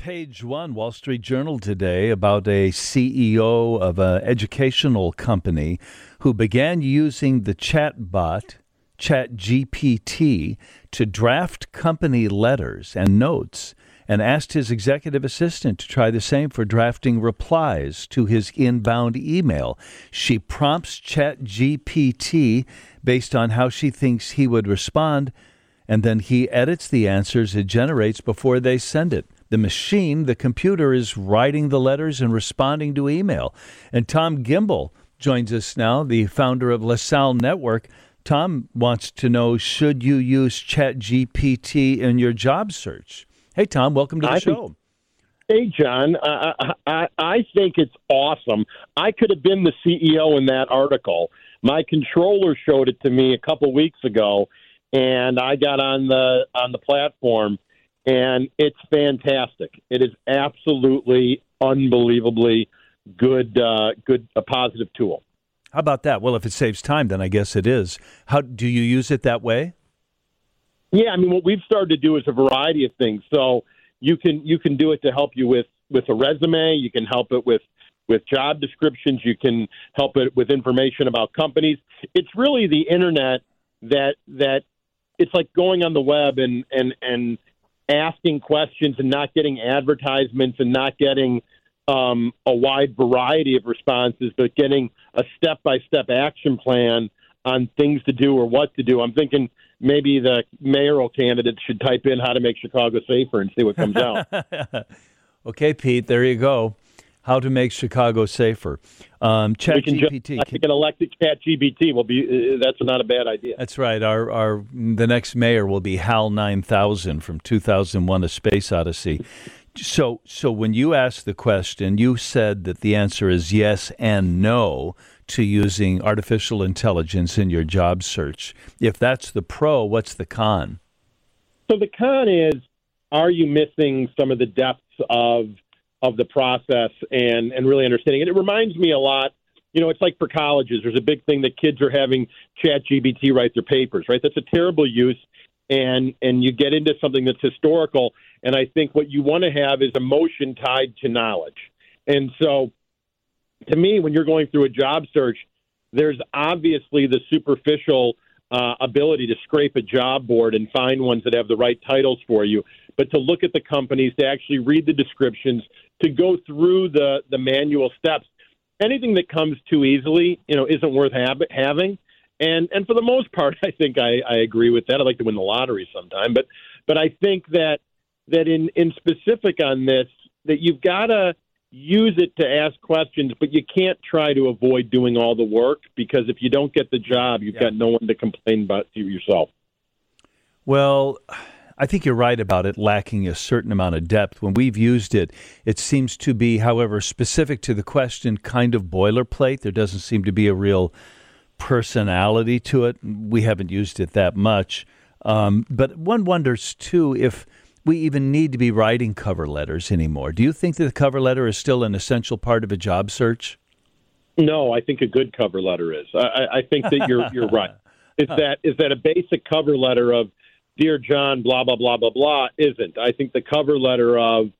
Page one, Wall Street Journal today, about a CEO of an educational company who began using the chatbot, ChatGPT, to draft company letters and notes, and asked his executive assistant to try the same for drafting replies to his inbound email. She prompts ChatGPT based on how she thinks he would respond, and then he edits the answers it generates before they send it. The machine, the computer, is writing the letters and responding to email. And Tom Gimbel joins us now, the founder of LaSalle Network. Tom wants to know, should you use ChatGPT in your job search? Hey, Tom, welcome to the show. Hey, John. I think it's awesome. I could have been the CEO in that article. My controller showed it to me a couple weeks ago, and I got on the platform. And it's fantastic. It is absolutely, unbelievably good, a positive tool. How about that? Well, if it saves time, then I guess it is. How do you use it that way? Yeah, I mean, what we've started to do is a variety of things. So you can do it to help you with a resume. You can help it with job descriptions. You can help it with information about companies. It's really the internet that it's like going on the web and asking questions and not getting advertisements and not getting a wide variety of responses, but getting a step-by-step action plan on things to do or what to do. I'm thinking maybe the mayoral candidate should type in how to make Chicago safer and see what comes out. Okay, Pete, there you go. How to make Chicago safer. ChatGPT. I think an elected ChatGPT will be. That's not a bad idea. That's right. The next mayor will be Hal 9000 from 2001: A Space Odyssey. So when you asked the question, you said that the answer is yes and no to using artificial intelligence in your job search. If that's the pro, what's the con? So the con is, are you missing some of the depths of the process and really understanding it? It reminds me a lot, it's like for colleges, there's a big thing that kids are having ChatGPT write their papers, right? That's a terrible use. And you get into something that's historical. And I think what you want to have is emotion tied to knowledge. And so to me, when you're going through a job search, there's obviously the superficial ability to scrape a job board and find ones that have the right titles for you. But to look at the companies, to actually read the descriptions, to go through the manual steps. Anything that comes too easily, isn't worth having. And for the most part, I think I agree with that. I'd like to win the lottery sometime. But I think that in specific on this, that you've got to use it to ask questions, but you can't try to avoid doing all the work, because if you don't get the job, you've got no one to complain about to yourself. Well, I think you're right about it lacking a certain amount of depth. When we've used it, it seems to be, however, specific to the question, kind of boilerplate. There doesn't seem to be a real personality to it. We haven't used it that much. But one wonders, too, if we even need to be writing cover letters anymore. Do you think that the cover letter is still an essential part of a job search? No, I think a good cover letter is. I think that you're right. Is that a basic cover letter of "Dear John, blah blah blah blah blah" isn't. I think the cover letter of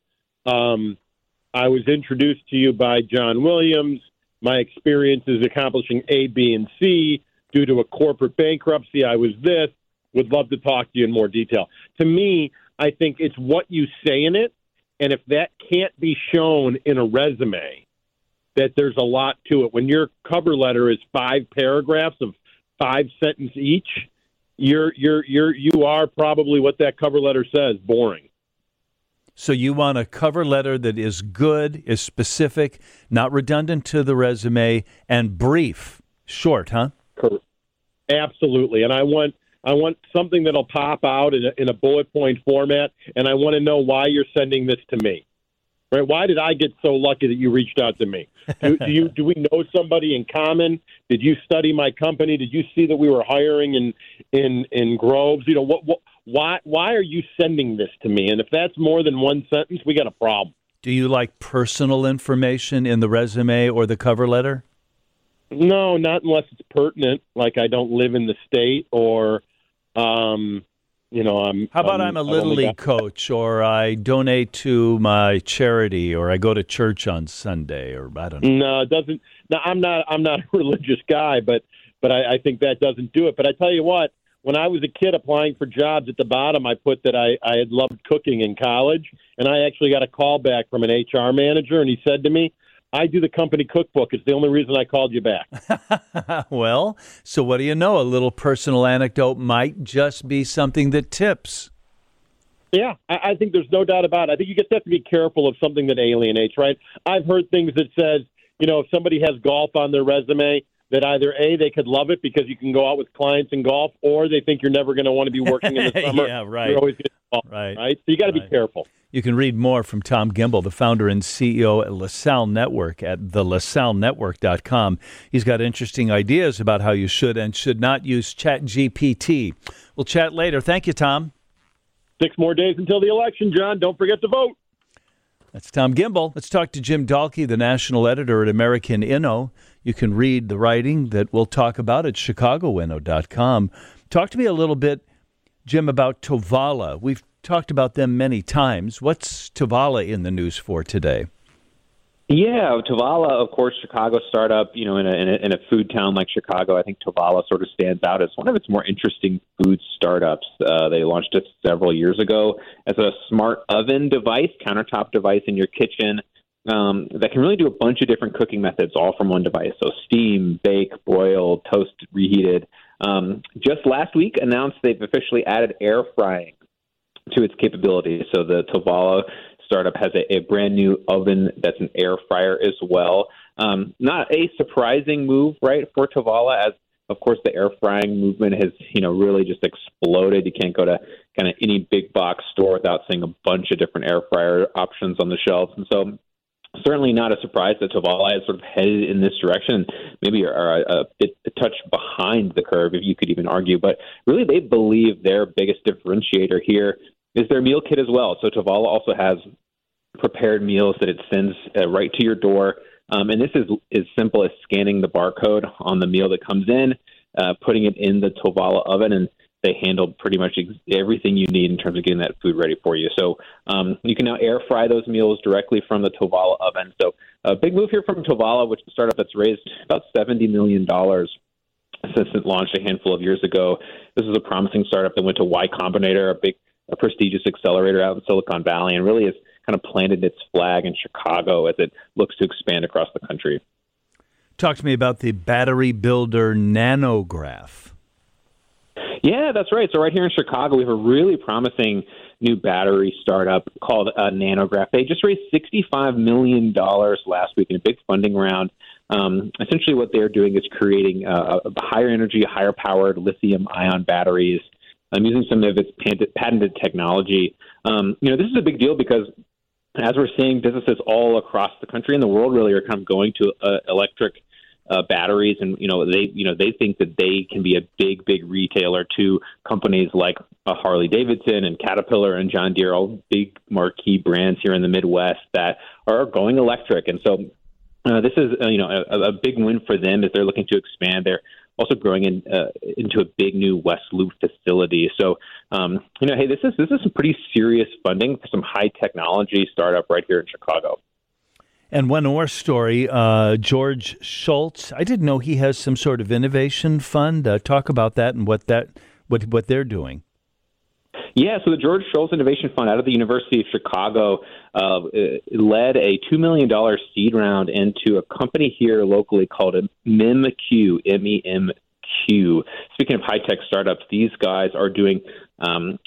"I was introduced to you by John Williams. My experience is accomplishing A, B, and C. Due to a corporate bankruptcy, I was this. Would love to talk to you in more detail." To me, I think it's what you say in it, and if that can't be shown in a resume, that there's a lot to it. When your cover letter is 5 paragraphs of 5 sentences each, you are probably what that cover letter says, boring. So you want a cover letter that is good, is specific, not redundant to the resume, and brief, short, huh? Correct. Absolutely, and I want something that'll pop out in a bullet point format, and I want to know why you're sending this to me. Right? Why did I get so lucky that you reached out to me? Do we know somebody in common? Did you study my company? Did you see that we were hiring in Groves? Why are you sending this to me? And if that's more than 1 sentence, we got a problem. Do you like personal information in the resume or the cover letter? No, not unless it's pertinent, like I don't live in the state, or you know, How about I'm a Little League coach, or I donate to my charity, or I go to church on Sunday, or I don't know. No, it doesn't. No, I'm not a religious guy, but I think that doesn't do it. But I tell you what, when I was a kid applying for jobs, at the bottom I put that I had loved cooking in college, and I actually got a call back from an HR manager, and he said to me, I do the company cookbook. It's the only reason I called you back. Well, so what do you know? A little personal anecdote might just be something that tips. Yeah, I think there's no doubt about it. I think you just have to be careful of something that alienates, right? I've heard things that says, you know, if somebody has golf on their resume, that either, A, they could love it because you can go out with clients and golf, or they think you're never going to want to be working in the summer. Yeah, right. You're always going to golf, right? So you got to be careful. You can read more from Tom Gimbel, the founder and CEO at LaSalle Network, at thelasallenetwork.com. He's got interesting ideas about how you should and should not use ChatGPT. We'll chat later. Thank you, Tom. 6 more days until the election, John. Don't forget to vote. That's Tom Gimbel. Let's talk to Jim Dahlke, the national editor at American Inno. You can read the writing that we'll talk about at chicagoinno.com. Talk to me a little bit, Jim, about Tovala. We've talked about them many times. What's Tovala in the news for today? Yeah, Tovala, of course, Chicago startup, you know, in a food town like Chicago. I think Tovala sort of stands out as one of its more interesting food startups. They launched it several years ago as a smart oven device, countertop device in your kitchen that can really do a bunch of different cooking methods all from one device. So steam, bake, boil, toast, reheated. Just last week announced they've officially added air frying to its capabilities. So the Tovala startup has a brand new oven that's an air fryer as well. Not a surprising move, right, for Tovala, as of course the air frying movement has, you know, really just exploded. You can't go to kind of any big box store without seeing a bunch of different air fryer options on the shelves. And so certainly not a surprise that Tovala is sort of headed in this direction, maybe are a touch behind the curve, if you could even argue. But really, they believe their biggest differentiator here is their meal kit as well. So Tovala also has prepared meals that it sends right to your door. And this is as simple as scanning the barcode on the meal that comes in, putting it in the Tovala oven, and they handle pretty much everything you need in terms of getting that food ready for you. So you can now air fry those meals directly from the Tovala oven. So a big move here from Tovala, which is a startup that's raised about $70 million since it launched a handful of years ago. This is a promising startup that went to Y Combinator, a prestigious accelerator out in Silicon Valley, and really has kind of planted its flag in Chicago as it looks to expand across the country. Talk to me about the battery builder Nanograph. Yeah, that's right. So right here in Chicago, we have a really promising new battery startup called Nanograph. They just raised $65 million last week in a big funding round. Essentially what they're doing is creating higher energy, higher powered lithium ion batteries. I'm using some of its patented technology. You know, this is a big deal because as we're seeing, businesses all across the country and the world really are kind of going to electric batteries, and they think that they can be a big retailer to companies like Harley-Davidson and Caterpillar and John Deere, all big marquee brands here in the Midwest that are going electric. And so this is a big win for them as they're looking to expand. They're also growing into a big new West Loop facility. So this is some pretty serious funding for some high technology startup right here in Chicago. And one more story, George Shultz. I didn't know he has some sort of innovation fund. Talk about that and what they're doing. Yeah, so the George Shultz Innovation Fund out of the University of Chicago led a $2 million seed round into a company here locally called MEMQ, M-E-M-Q. Speaking of high-tech startups, these guys are doing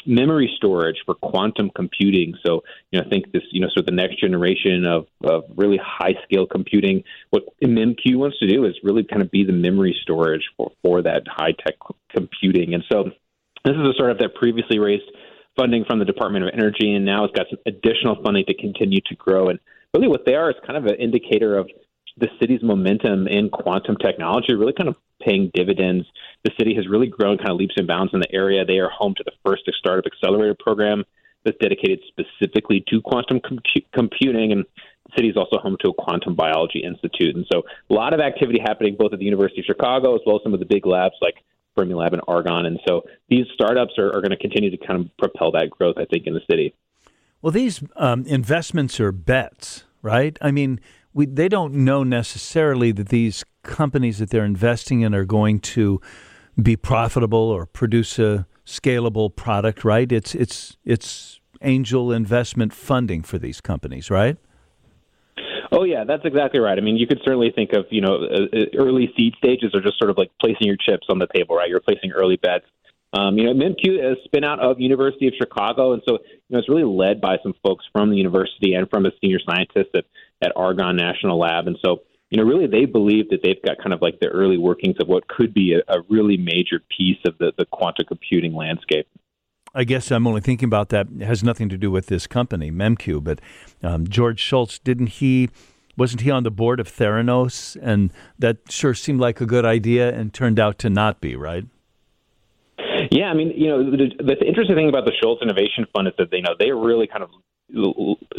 memory storage for quantum computing. So, think this, sort of the next generation of really high-scale computing. What MEMQ wants to do is really kind of be the memory storage for that high-tech computing. And so this is a startup that previously raised funding from the Department of Energy, and now it's got some additional funding to continue to grow. And really what they are is kind of an indicator of the city's momentum in quantum technology, really kind of paying dividends. The city has really grown kind of leaps and bounds in the area. They are home to the first startup accelerator program that's dedicated specifically to quantum computing, and the city is also home to a quantum biology institute. And so a lot of activity happening both at the University of Chicago as well as some of the big labs like Fermilab and Argonne. And so these startups are going to continue to kind of propel that growth, I think, in the city. Well, these investments are bets, right? I mean, they don't know necessarily that these companies that they're investing in are going to be profitable or produce a scalable product, right? It's angel investment funding for these companies, right? Oh, yeah, that's exactly right. I mean, you could certainly think of, early seed stages are just sort of like placing your chips on the table, right? You're placing early bets. MEMQ is a spin out of University of Chicago. And so, it's really led by some folks from the university and from a senior scientist at Argonne National Lab. And so, really they believe that they've got kind of like the early workings of what could be a really major piece of the quantum computing landscape. I guess I'm only thinking about that. It has nothing to do with this company, MEMQ, but George Shultz, wasn't he on the board of Theranos? And that sure seemed like a good idea and turned out to not be, right? Yeah, I mean, the interesting thing about the Shultz Innovation Fund is that they're really kind of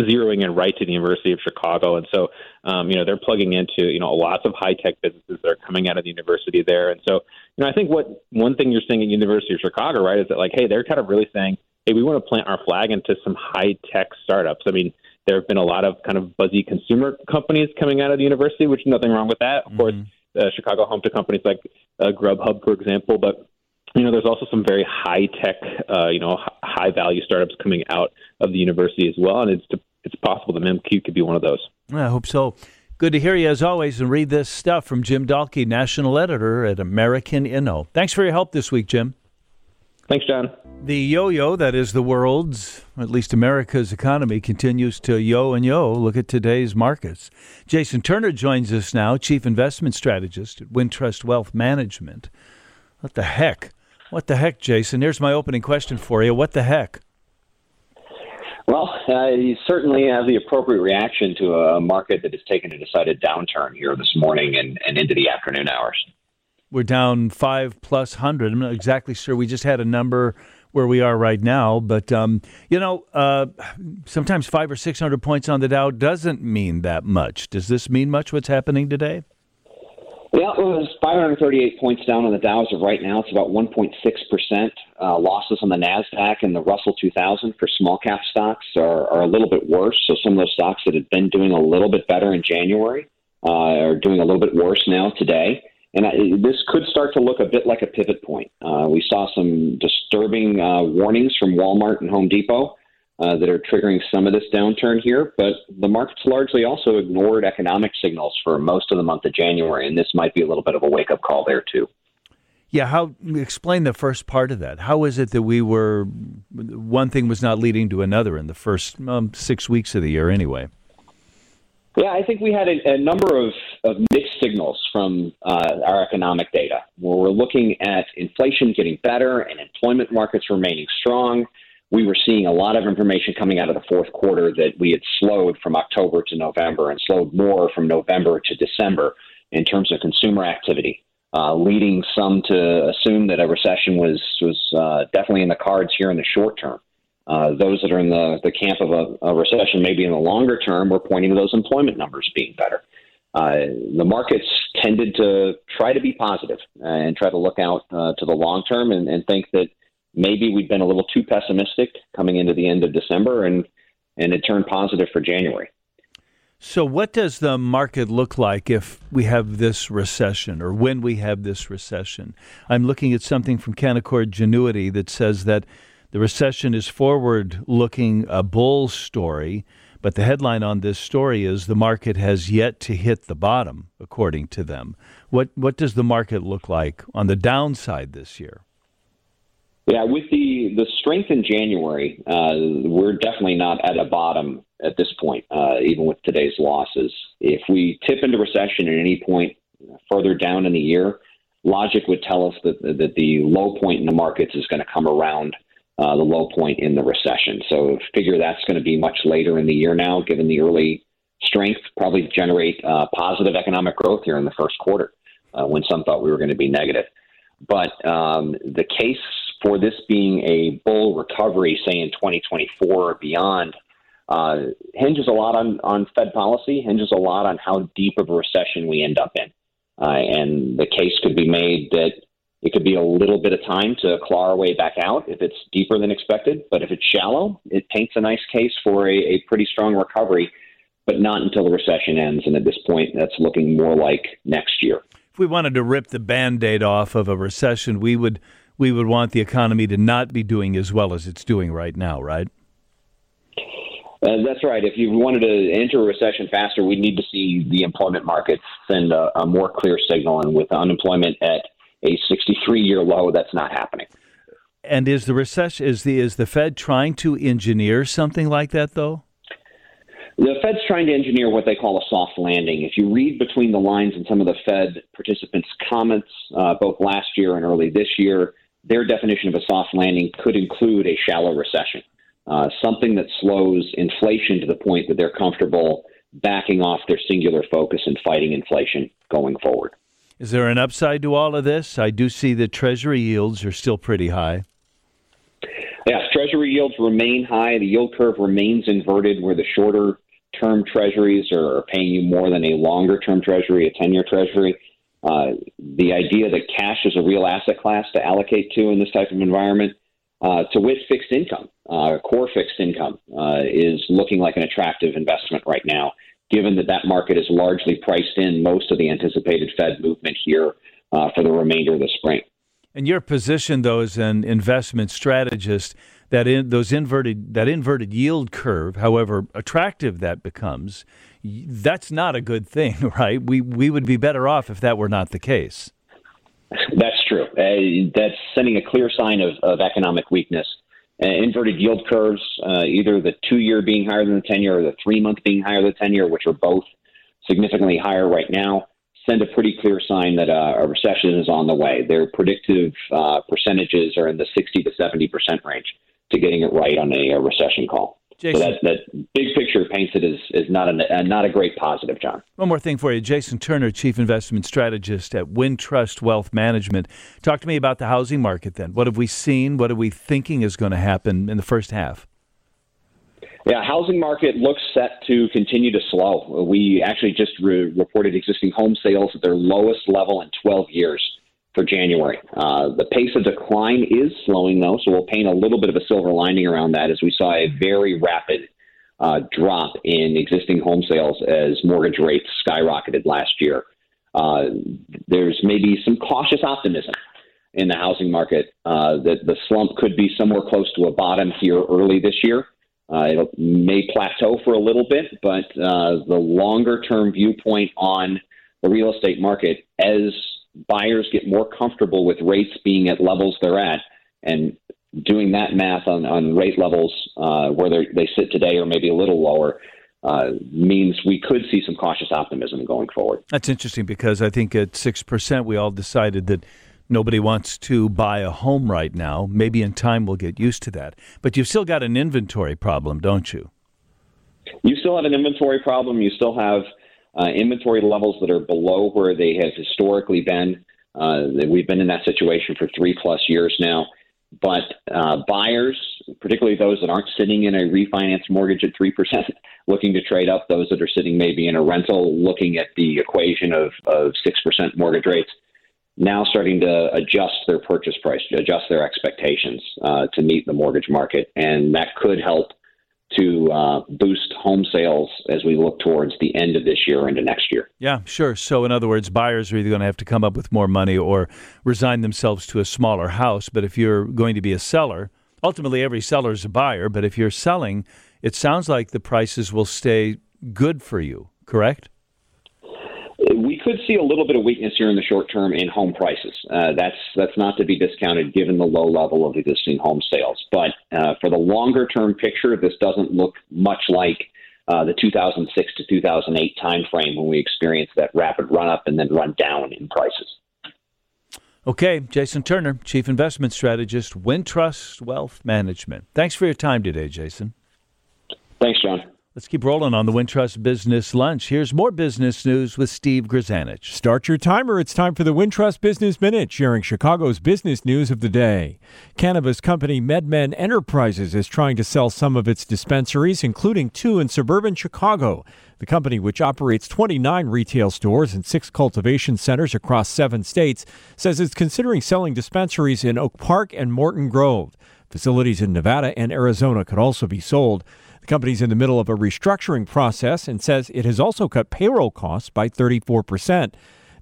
zeroing in right to the University of Chicago. And so, they're plugging into, lots of high-tech businesses that are coming out of the university there. And so, I think one thing you're seeing at University of Chicago, right, is that like, hey, they're kind of really saying, hey, we want to plant our flag into some high-tech startups. I mean, there have been a lot of kind of buzzy consumer companies coming out of the university, which is nothing wrong with that. Of course, Chicago home to companies like Grubhub, for example, but there's also some very high-tech, high-value startups coming out of the university as well, and it's possible that MEMQ could be one of those. I hope so. Good to hear you, as always, and read this stuff from Jim Dahlke, National Editor at American Inno. Thanks for your help this week, Jim. Thanks, John. The yo-yo, that is the world's, at least America's, economy, continues to yo and yo. Look at today's markets. Jason Turner joins us now, Chief Investment Strategist at Wintrust Wealth Management. What the heck? What the heck, Jason? Here's my opening question for you. What the heck? Well, you certainly have the appropriate reaction to a market that has taken a decided downturn here this morning and into the afternoon hours. We're down 5+100. I'm not exactly sure. We just had a number where we are right now. But, sometimes 500 or 600 points on the Dow doesn't mean that much. Does this mean much, what's happening today? Well, it was 538 points down on the Dow as of right now. It's about 1.6%. Losses on the NASDAQ and the Russell 2000 for small cap stocks are a little bit worse. So some of those stocks that had been doing a little bit better in January are doing a little bit worse now today. And this could start to look a bit like a pivot point. We saw some disturbing warnings from Walmart and Home Depot that are triggering some of this downturn here, but the markets largely also ignored economic signals for most of the month of January, and this might be a little bit of a wake-up call there, too. Yeah, explain the first part of that. How is it that one thing was not leading to another in the first 6 weeks of the year anyway? Yeah, I think we had a number of mixed signals from our economic data, where we're looking at inflation getting better and employment markets remaining strong. We were seeing a lot of information coming out of the fourth quarter that we had slowed from October to November and slowed more from November to December in terms of consumer activity, leading some to assume that a recession was definitely in the cards here in the short term. Those that are in the camp of a recession maybe in the longer term were pointing to those employment numbers being better. The markets tended to try to be positive and try to look out to the long term and think that maybe we'd been a little too pessimistic coming into the end of December, and it turned positive for January. So what does the market look like if we have this recession or when we have this recession? I'm looking at something from Canaccord Genuity that says that the recession is forward-looking, a bull story, but the headline on this story is the market has yet to hit the bottom, according to them. What does the market look like on the downside this year? Yeah, with the strength in January, we're definitely not at a bottom at this point, even with today's losses. If we tip into recession at any point further down in the year, logic would tell us that the low point in the markets is going to come around the low point in the recession. So figure that's going to be much later in the year now, given the early strength, probably generate positive economic growth here in the first quarter when some thought we were going to be negative. But the case for this being a bull recovery, say in 2024 or beyond, hinges a lot on Fed policy, hinges a lot on how deep of a recession we end up in. And the case could be made that It could be a little bit of time to claw our way back out if it's deeper than expected. But if it's shallow, it paints a nice case for a pretty strong recovery, but not until the recession ends. And at this point, that's looking more like next year. If we wanted to rip the Band-Aid off of a recession, we would want the economy to not be doing as well as it's doing right now, right? That's right. If you wanted to enter a recession faster, we'd need to see the employment market send a more clear signal. And with unemployment at a 63-year low, that's not happening. And is the recession, is the Fed trying to engineer something like that, though? The Fed's trying to engineer what they call a soft landing. If you read between the lines in some of the Fed participants' comments, both last year and early this year, their definition of a soft landing could include a shallow recession, something that slows inflation to the point that they're comfortable backing off their singular focus and fighting inflation going forward. Is there an upside to all of this? I do see that Treasury yields are still pretty high. Yes, Treasury yields remain high. The yield curve remains inverted, where the shorter-term Treasuries are paying you more than a longer-term Treasury, a 10-year Treasury. The idea that cash is a real asset class to allocate to in this type of environment, to which fixed income, core fixed income, is looking like an attractive investment right now, given that that market is largely priced in most of the anticipated Fed movement here for the remainder of the spring. And your position, though, as an investment strategist, that inverted yield curve, however attractive that becomes, that's not a good thing, right? We would be better off if that were not the case. That's true. That's sending a clear sign of economic weakness. Inverted yield curves, either the 2-year being higher than the 10-year or the 3-month being higher than the 10-year, which are both significantly higher right now, send a pretty clear sign that a recession is on the way. Their predictive percentages are in the 60 to 70% range to getting it right on a recession call. Jason, so that big picture paints it as not a great positive, John. One more thing for you. Jason Turner, Chief Investment Strategist at Wintrust Wealth Management. Talk to me about the housing market then. What have we seen? What are we thinking is going to happen in the first half? Yeah, housing market looks set to continue to slow. We actually just reported existing home sales at their lowest level in 12 years for January. The pace of decline is slowing, though, so we'll paint a little bit of a silver lining around that, as we saw a very rapid drop in existing home sales as mortgage rates skyrocketed last year. There's maybe some cautious optimism in the housing market that the slump could be somewhere close to a bottom here early this year. It may plateau for a little bit, but the longer-term viewpoint on the real estate market, as buyers get more comfortable with rates being at levels they're at, and doing that math on rate levels where they sit today or maybe a little lower, means we could see some cautious optimism going forward. That's interesting, because I think at 6% we all decided that nobody wants to buy a home right now. Maybe in time we'll get used to that. But you've still got an inventory problem, don't you? You still have an inventory problem. You still have inventory levels that are below where they have historically been. We've been in that situation for 3+ years now. But buyers, particularly those that aren't sitting in a refinance mortgage at 3%, looking to trade up, those that are sitting maybe in a rental, looking at the equation of 6% mortgage rates, now starting to adjust their purchase price, adjust their expectations to meet the mortgage market. And that could help to boost home sales as we look towards the end of this year into next year. Yeah, sure. So in other words, buyers are either going to have to come up with more money or resign themselves to a smaller house. But if you're going to be a seller, ultimately every seller is a buyer. But if you're selling, it sounds like the prices will stay good for you, correct? We could see a little bit of weakness here in the short term in home prices. That's not to be discounted given the low level of existing home sales. But for the longer term picture, this doesn't look much like the 2006 to 2008 timeframe when we experienced that rapid run up and then run down in prices. Okay, Jason Turner, Chief Investment Strategist, Wintrust Wealth Management. Thanks for your time today, Jason. Thanks, John. Let's keep rolling on the Wintrust Business Lunch. Here's more business news with Steve Grzanich. Start your timer. It's time for the Wintrust Business Minute, sharing Chicago's business news of the day. Cannabis company MedMen Enterprises is trying to sell some of its dispensaries, including two in suburban Chicago. The company, which operates 29 retail stores and 6 cultivation centers across 7 states, says it's considering selling dispensaries in Oak Park and Morton Grove. Facilities in Nevada and Arizona could also be sold. The company's in the middle of a restructuring process and says it has also cut payroll costs by 34%.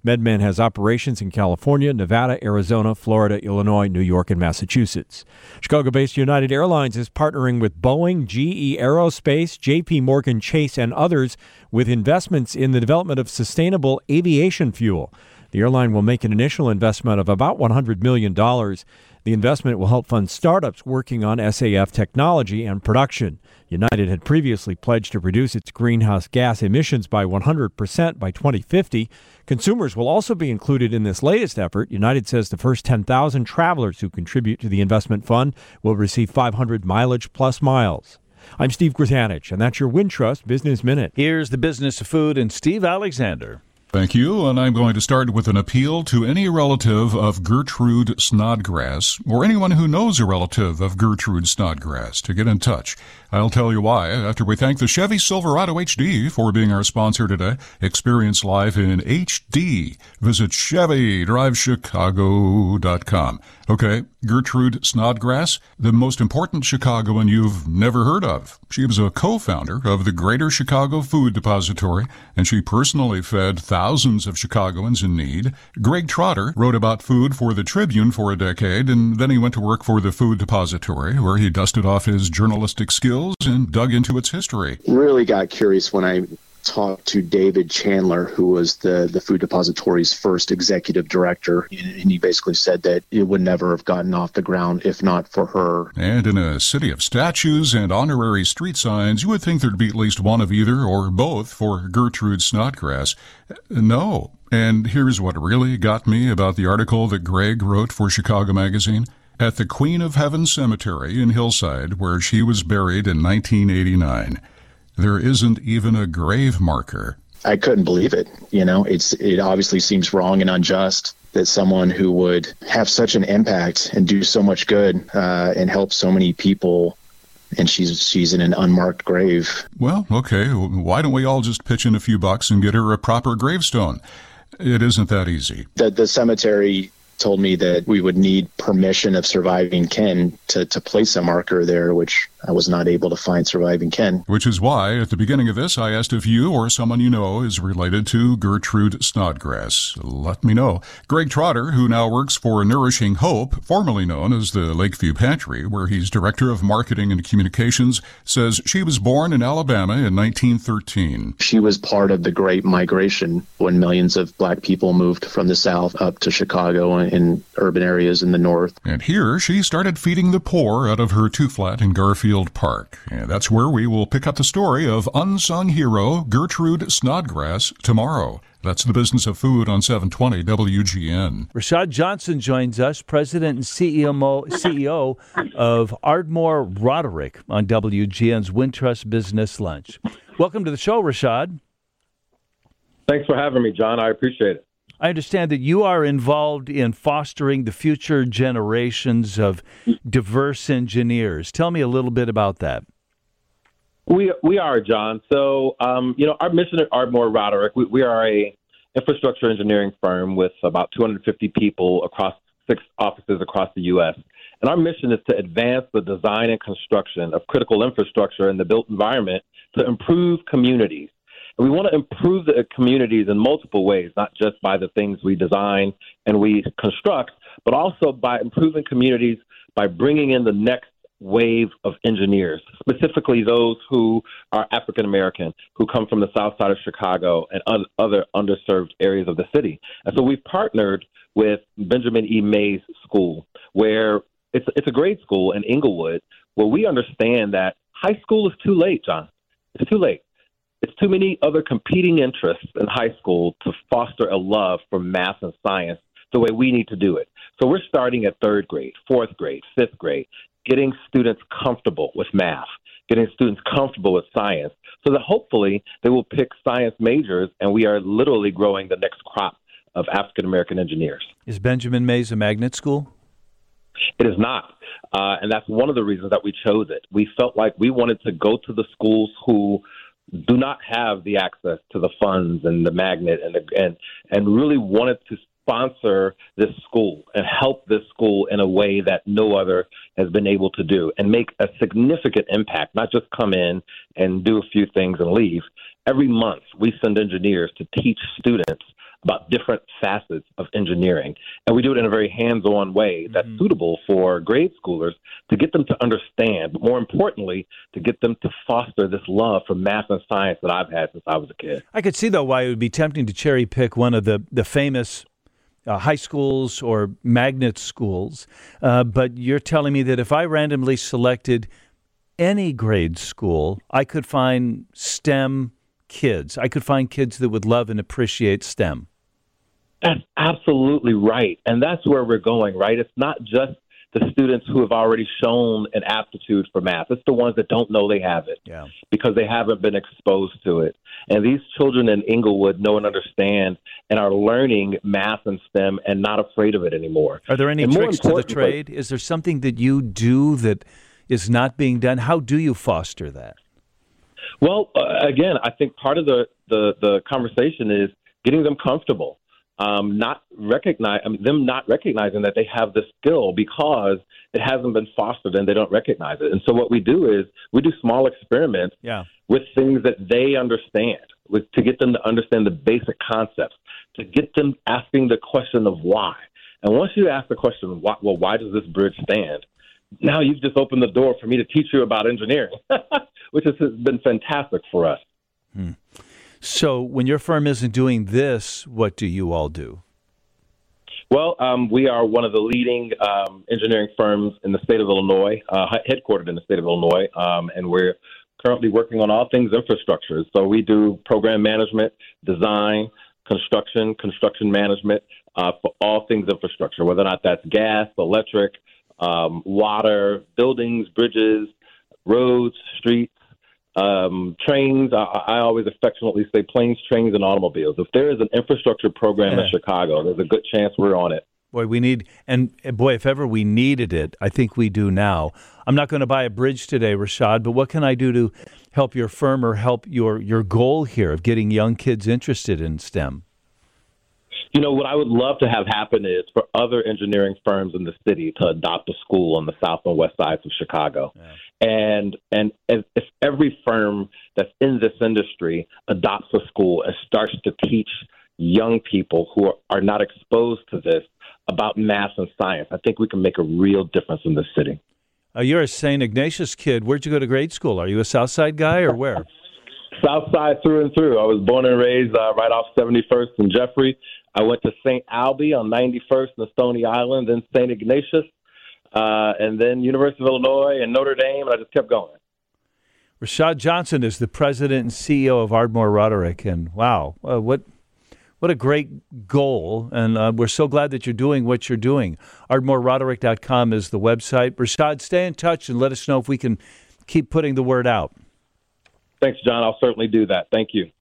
MedMen has operations in California, Nevada, Arizona, Florida, Illinois, New York, and Massachusetts. Chicago-based United Airlines is partnering with Boeing, GE Aerospace, J.P. Morgan Chase, and others with investments in the development of sustainable aviation fuel. The airline will make an initial investment of about $100 million. The investment will help fund startups working on SAF technology and production. United had previously pledged to reduce its greenhouse gas emissions by 100% by 2050. Consumers will also be included in this latest effort. United says the first 10,000 travelers who contribute to the investment fund will receive 500 mileage plus miles. I'm Steve Grzanich, and that's your Wintrust Business Minute. Here's the business of food and Steve Alexander. Thank you, and I'm going to start with an appeal to any relative of Gertrude Snodgrass, or anyone who knows a relative of Gertrude Snodgrass, to get in touch. I'll tell you why after we thank the Chevy Silverado HD for being our sponsor today. Experience life in HD. Visit ChevyDriveChicago.com. Okay, Gertrude Snodgrass, the most important Chicagoan you've never heard of. She was a co-founder of the Greater Chicago Food Depository, and she personally fed thousands of Chicagoans in need. Greg Trotter wrote about food for the Tribune for a decade, and then he went to work for the Food Depository, where he dusted off his journalistic skills and dug into its history. Really got curious when I talked to David Chandler, who was the Food Depository's first executive director, and he basically said that it would never have gotten off the ground if not for her. And in a city of statues and honorary street signs, you would think there'd be at least one of either or both for Gertrude Snodgrass. No. And here's what really got me about the article that Greg wrote for Chicago Magazine. At the Queen of Heaven Cemetery in Hillside, where she was buried in 1989, there isn't even a grave marker. I couldn't believe it. You know, it obviously seems wrong and unjust that someone who would have such an impact and do so much good and help so many people, and she's in an unmarked grave. Well, okay, why don't we all just pitch in a few bucks and get her a proper gravestone? It isn't that easy. The cemetery told me that we would need permission of surviving kin to place a marker there, which I was not able to find surviving kin. Which is why, at the beginning of this, I asked if you or someone you know is related to Gertrude Snodgrass. Let me know. Greg Trotter, who now works for Nourishing Hope, formerly known as the Lakeview Pantry, where he's Director of Marketing and Communications, says she was born in Alabama in 1913. She was part of the Great Migration when millions of black people moved from the South up to Chicago in urban areas in the North. And here she started feeding the poor out of her two-flat in Garfield Park. And that's where we will pick up the story of unsung hero Gertrude Snodgrass tomorrow. That's the business of food on 720 WGN. Rashad Johnson joins us, president and CEO of Ardmore Roderick on WGN's Wintrust Business Lunch. Welcome to the show, Rashad. Thanks for having me, John. I appreciate it. I understand that you are involved in fostering the future generations of diverse engineers. Tell me a little bit about that. We are, John. So, our mission at Ardmore Roderick, we are a infrastructure engineering firm with about 250 people across 6 offices across the U.S. And our mission is to advance the design and construction of critical infrastructure in the built environment to improve communities. We want to improve the communities in multiple ways, not just by the things we design and we construct, but also by improving communities by bringing in the next wave of engineers, specifically those who are African American, who come from the south side of Chicago and other underserved areas of the city. And so we've partnered with Benjamin E. Mays School, where it's a grade school in Englewood, where we understand that high school is too late, John. It's too late. It's too many other competing interests in high school to foster a love for math and science the way we need to do it. So we're starting at 3rd grade, 4th grade, 5th grade, getting students comfortable with math, getting students comfortable with science, so that hopefully they will pick science majors, and we are literally growing the next crop of African-American engineers. Is Benjamin Mays a magnet school? It is not, and that's one of the reasons that we chose it. We felt like we wanted to go to the schools who do not have the access to the funds and the magnet, and really wanted to sponsor this school and help this school in a way that no other has been able to do, and make a significant impact, not just come in and do a few things and leave. Every month, we send engineers to teach students about different facets of engineering. And we do it in a very hands-on way that's suitable for grade schoolers, to get them to understand, but more importantly, to get them to foster this love for math and science that I've had since I was a kid. I could see, though, why it would be tempting to cherry pick one of the famous high schools or magnet schools, but you're telling me that if I randomly selected any grade school, I could find STEM kids. I could find kids that would love and appreciate STEM. That's absolutely right. And that's where we're going, right? It's not just the students who have already shown an aptitude for math. It's the ones that don't know they have it, because they haven't been exposed to it. And these children in Englewood know and understand and are learning math and STEM and not afraid of it anymore. Are there any tricks to the trade? Is there something that you do that is not being done? How do you foster that? Well, again, I think part of the conversation is getting them comfortable. Them not recognizing that they have the skill because it hasn't been fostered and they don't recognize it. And so what we do is we do small experiments with things that they understand, to get them to understand the basic concepts, to get them asking the question of why. And once you ask the question, why does this bridge stand? Now you've just opened the door for me to teach you about engineering, which has been fantastic for us. Hmm. So when your firm isn't doing this, what do you all do? Well, we are one of the leading engineering firms in the state of Illinois, headquartered in the state of Illinois, and we're currently working on all things infrastructure. So we do program management, design, construction management, for all things infrastructure, whether or not that's gas, electric, water, buildings, bridges, roads, streets, trains. I always affectionately say planes, trains, and automobiles. If there is an infrastructure program in Chicago, there's a good chance we're on it. Boy, if ever we needed it, I think we do now. I'm not going to buy a bridge today, Rashad, but what can I do to help your firm or help your goal here of getting young kids interested in STEM? You know, what I would love to have happen is for other engineering firms in the city to adopt a school on the south and west sides of Chicago. Yeah. And if every firm that's in this industry adopts a school and starts to teach young people who are not exposed to this about math and science, I think we can make a real difference in this city. You're a St. Ignatius kid. Where'd you go to grade school? Are you a South Side guy or where? South Side through and through. I was born and raised right off 71st and Jeffrey. I went to St. Albee on 91st and Stony Island, then St. Ignatius, and then University of Illinois and Notre Dame, and I just kept going. Rashad Johnson is the president and CEO of Ardmore Roderick, and wow, what a great goal, and we're so glad that you're doing what you're doing. ArdmoreRoderick.com is the website. Rashad, stay in touch and let us know if we can keep putting the word out. Thanks, John. I'll certainly do that. Thank you.